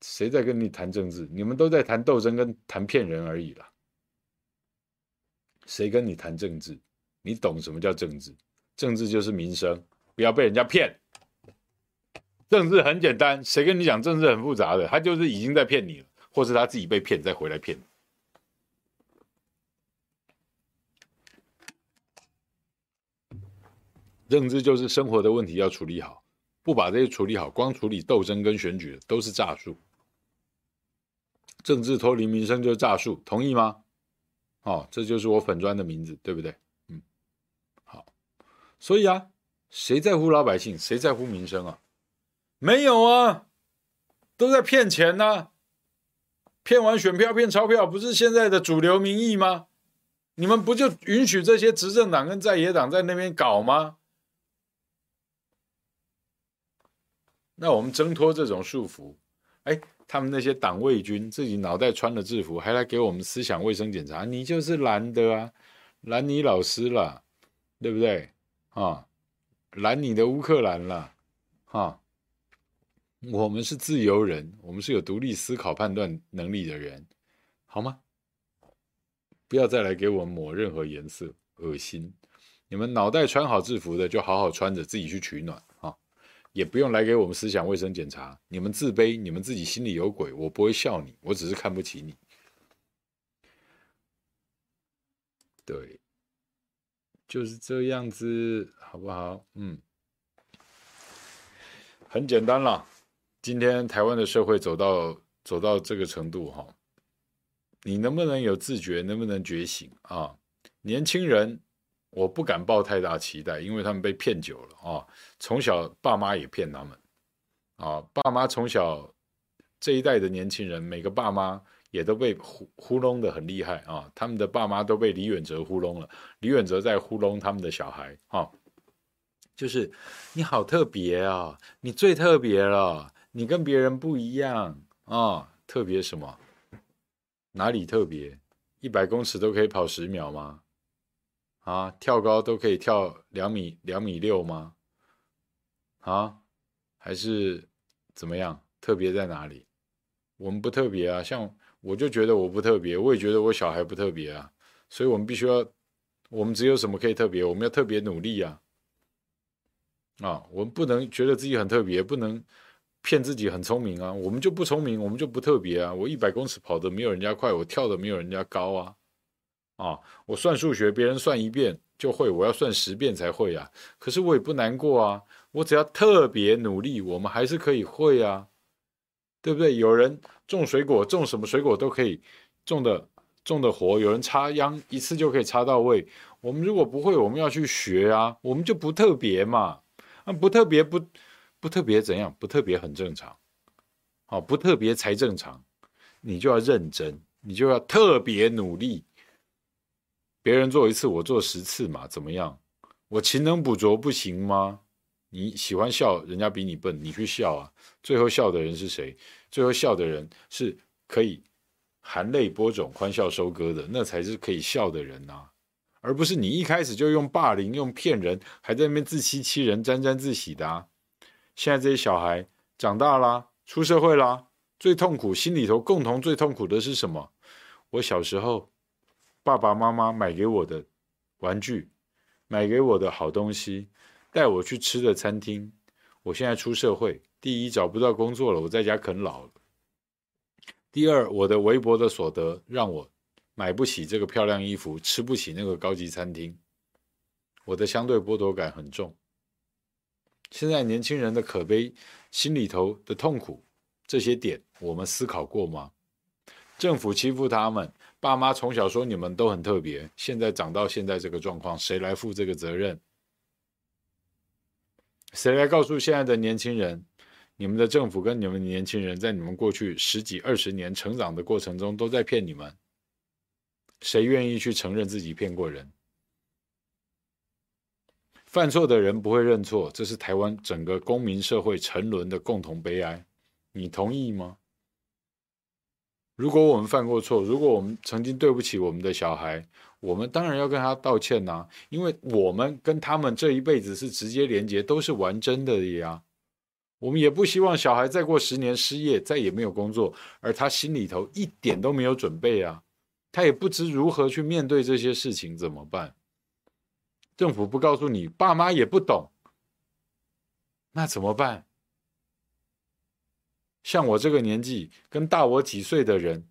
谁在跟你谈政治？你们都在谈斗争跟谈骗人而已了。谁跟你谈政治？你懂什么叫政治？政治就是民生，不要被人家骗。政治很简单，谁跟你讲政治很复杂的？他就是已经在骗你了，或是他自己被骗再回来骗你。政治就是生活的问题要处理好，不把这些处理好，光处理斗争跟选举都是诈术。政治脱离民生就是诈术，同意吗？哦，这就是我粉专的名字，对不对？嗯，好。所以啊，谁在乎老百姓？谁在乎民生啊？没有啊，都在骗钱啊，骗完选票骗钞票，不是现在的主流民意吗？你们不就允许这些执政党跟在野党在那边搞吗？那我们挣脱这种束缚，哎，他们那些党卫军自己脑袋穿了制服，还来给我们思想卫生检查，你就是蓝的啊，蓝你老师啦，对不对啊？蓝你的乌克兰啦，啊。我们是自由人，我们是有独立思考判断能力的人，好吗？不要再来给我抹任何颜色，恶心！你们脑袋穿好制服的，就好好穿着自己去取暖啊，也不用来给我们思想卫生检查。你们自卑，你们自己心里有鬼，我不会笑你，我只是看不起你。对，就是这样子，好不好？嗯。很简单了。今天台湾的社会走到这个程度哈，你能不能有自觉，能不能觉醒啊？年轻人，我不敢抱太大期待，因为他们被骗久了啊，从小爸妈也骗他们啊，爸妈从小这一代的年轻人，每个爸妈也都被糊弄的很厉害啊，他们的爸妈都被李远哲糊弄了，李远哲在糊弄他们的小孩啊，就是你好特别啊，你最特别了。你跟别人不一样啊、哦！特别什么？哪里特别？100公尺都可以跑10秒吗？啊，跳高都可以跳2.6米吗？啊，还是怎么样？特别在哪里？我们不特别啊！像我就觉得我不特别，我也觉得我小孩不特别啊！所以我们必须要，我们只有什么可以特别？我们要特别努力啊！啊，我们不能觉得自己很特别，不能骗自己很聪明啊，我们就不聪明，我们就不特别啊。我100公尺跑的没有人家快，我跳的没有人家高啊。啊，我算数学别人算1遍就会，我要算10遍才会啊。可是我也不难过啊，我只要特别努力，我们还是可以会啊，对不对？有人种水果，种什么水果都可以种的活，有人插秧一次就可以插到位。我们如果不会，我们要去学啊，我们就不特别嘛。啊，不特别怎样？不特别很正常，哦，不特别才正常。你就要认真，你就要特别努力。别人做1次，我做10次嘛，怎么样？我勤能补拙不行吗？你喜欢笑，人家比你笨，你去笑啊。最后笑的人是谁？最后笑的人是可以含泪播种、欢笑收割的，那才是可以笑的人啊。而不是你一开始就用霸凌、用骗人，还在那边自欺欺人、沾沾自喜的啊。现在这些小孩长大啦，出社会啦，最痛苦，心里头共同最痛苦的是什么？我小时候，爸爸妈妈买给我的玩具，买给我的好东西，带我去吃的餐厅。我现在出社会，第一，找不到工作了，我在家啃老了；第二，我的微薄的所得让我买不起这个漂亮衣服，吃不起那个高级餐厅，我的相对剥夺感很重。现在年轻人的可悲，心里头的痛苦，这些点我们思考过吗？政府欺负他们，爸妈从小说你们都很特别，现在长到现在这个状况，谁来负这个责任？谁来告诉现在的年轻人，你们的政府跟你们年轻人在你们过去10几20年成长的过程中都在骗你们？谁愿意去承认自己骗过人？犯错的人不会认错，这是台湾整个公民社会沉沦的共同悲哀，你同意吗？如果我们犯过错，如果我们曾经对不起我们的小孩，我们当然要跟他道歉啊，因为我们跟他们这一辈子是直接连结，都是完整的呀。我们也不希望小孩再过10年失业，再也没有工作，而他心里头一点都没有准备啊，他也不知如何去面对这些事情，怎么办？政府不告诉你，爸妈也不懂，那怎么办？像我这个年纪跟大我几岁的人，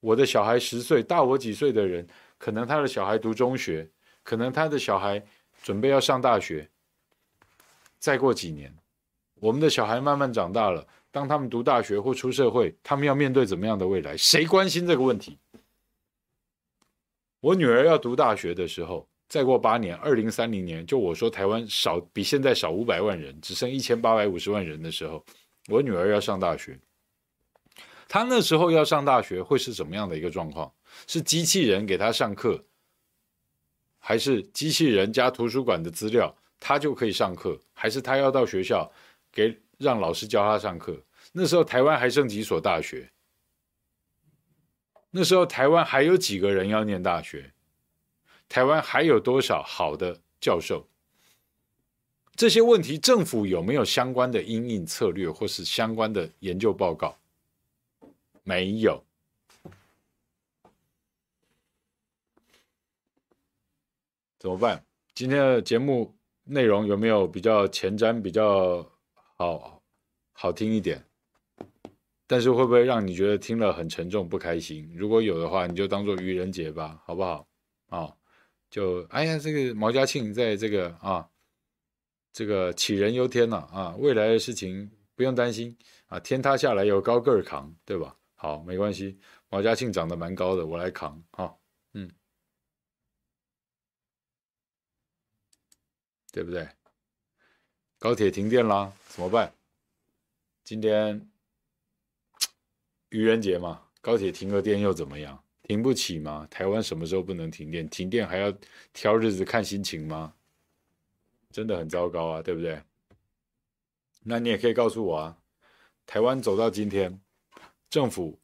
我的小孩10岁，大我几岁的人，可能他的小孩读中学，可能他的小孩准备要上大学，再过几年，我们的小孩慢慢长大了，当他们读大学或出社会，他们要面对怎么样的未来？谁关心这个问题？我女儿要读大学的时候，再过8年，2030年，就我说台湾少比现在少500万人，只剩1850万人的时候，我女儿要上大学。她那时候要上大学会是怎么样的一个状况？是机器人给她上课，还是机器人加图书馆的资料，她就可以上课？还是她要到学校让老师教她上课？那时候台湾还剩几所大学？那时候台湾还有几个人要念大学？台湾还有多少好的教授？这些问题政府有没有相关的因应策略或是相关的研究报告？没有。怎么办？今天的节目内容有没有比较前瞻、比较好听一点？但是会不会让你觉得听了很沉重、不开心？如果有的话，你就当做愚人节吧，好不好？哦，就哎呀，这个毛家庆在这个啊，这个杞人忧天了啊，未来的事情不用担心啊，天塌下来有高个儿扛，对吧？好，没关系，毛家庆长得蛮高的，我来扛啊，嗯，对不对？高铁停电啦，怎么办？今天愚人节嘛，高铁停个电又怎么样？停不起吗？台湾什么时候不能停电？停电还要挑日子看心情吗？真的很糟糕啊，对不对？那你也可以告诉我啊，台湾走到今天，政府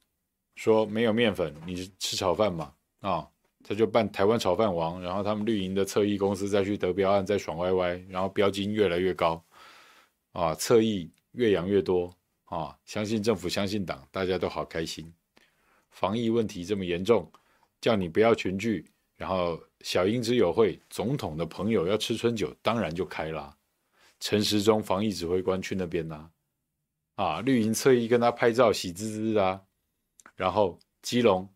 说没有面粉，你吃炒饭嘛？啊、哦，他就办台湾炒饭王，然后他们绿营的侧翼公司再去得标案，再爽歪歪，然后标金越来越高，啊，侧翼越养越多啊，相信政府，相信党，大家都好开心。防疫问题这么严重，叫你不要群聚，然后小英之友会，总统的朋友要吃春酒，当然就开啦。陈时中防疫指挥官去那边啦、啊，啊，绿营侧翼跟他拍照喜滋滋的、啊，然后基隆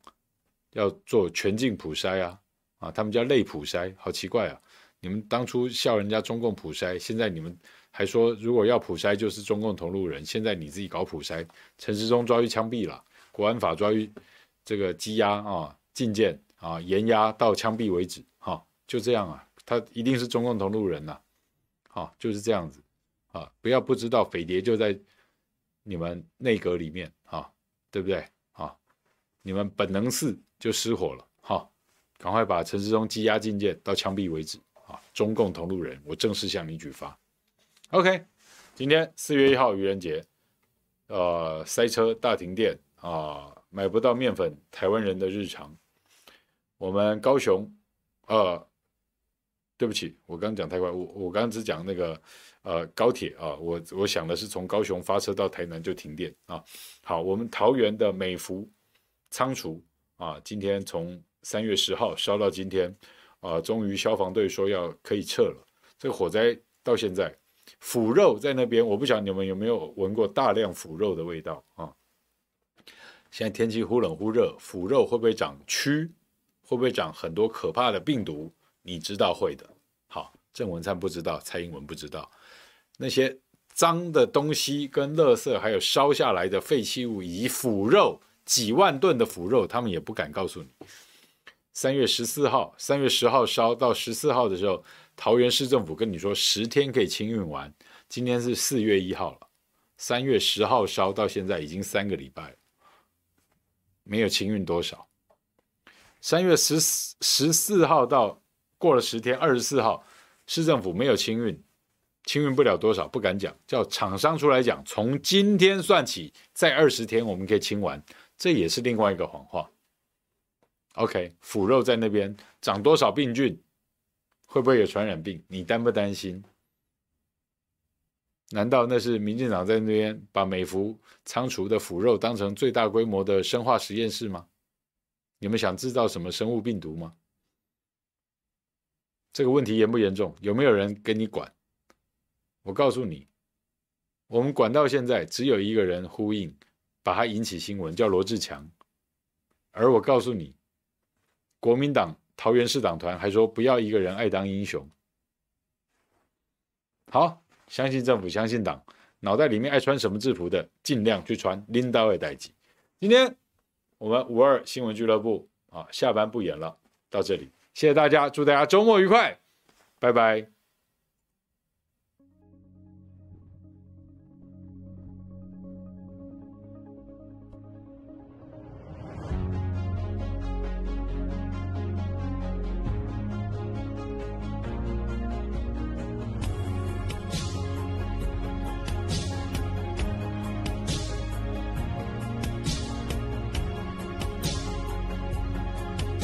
要做全境普筛啊，啊，他们叫类普筛，好奇怪啊！你们当初笑人家中共普筛，现在你们还说如果要普筛就是中共同路人，现在你自己搞普筛，陈时中抓去枪毙了。国安法抓于这个羁押啊、禁见啊、严押到枪毙为止，哈、啊，就这样啊，他一定是中共同路人呐、啊，啊，就是这样子啊，不要不知道匪谍就在你们内阁里面啊，对不对啊？你们本能寺就失火了，哈、啊，赶快把陈时中羁押禁见到枪毙为止啊，中共同路人，我正式向你举发。OK， 今天4月1号愚人节，塞车大停电。啊，买不到面粉，台湾人的日常。我们高雄，对不起，我刚讲太快，我刚只讲那个高铁啊，我想的是从高雄发车到台南就停电啊。好，我们桃园的美孚仓储啊，今天从3月10号烧到今天，啊，终于消防队说要可以撤了。这个火灾到现在，腐肉在那边，我不晓得你们有没有闻过大量腐肉的味道啊。现在天气忽冷忽热，腐肉会不会长蛆？会不会长很多可怕的病毒？你知道会的。好，郑文灿不知道，蔡英文不知道。那些脏的东西跟垃圾，还有烧下来的废弃物以及腐肉，几万吨的腐肉，他们也不敢告诉你。3月14号，3月10号烧到14号的时候，桃园市政府跟你说10天可以清运完。今天是4月1号了，3月10号烧到现在已经3个礼拜了。没有清运多少？3月14号到过了10天，24号市政府没有清运，清运不了多少，不敢讲，叫厂商出来讲，从今天算起，再20天我们可以清完，这也是另外一个谎话。OK， 腐肉在那边长多少病菌，会不会有传染病？你担不担心？难道那是民进党在那边把美孚仓储的腐肉当成最大规模的生化实验室吗？你们想制造什么生物病毒吗？这个问题严不严重？有没有人跟你管？我告诉你，我们管到现在只有一个人呼应，把它引起新闻，叫罗志强。而我告诉你，国民党桃园市党团还说不要一个人爱当英雄。好。相信政府，相信党，脑袋里面爱穿什么制服的，尽量去穿。拎到位代际。今天我们52新闻俱乐部啊，下班不演了，到这里，谢谢大家，祝大家周末愉快，拜拜。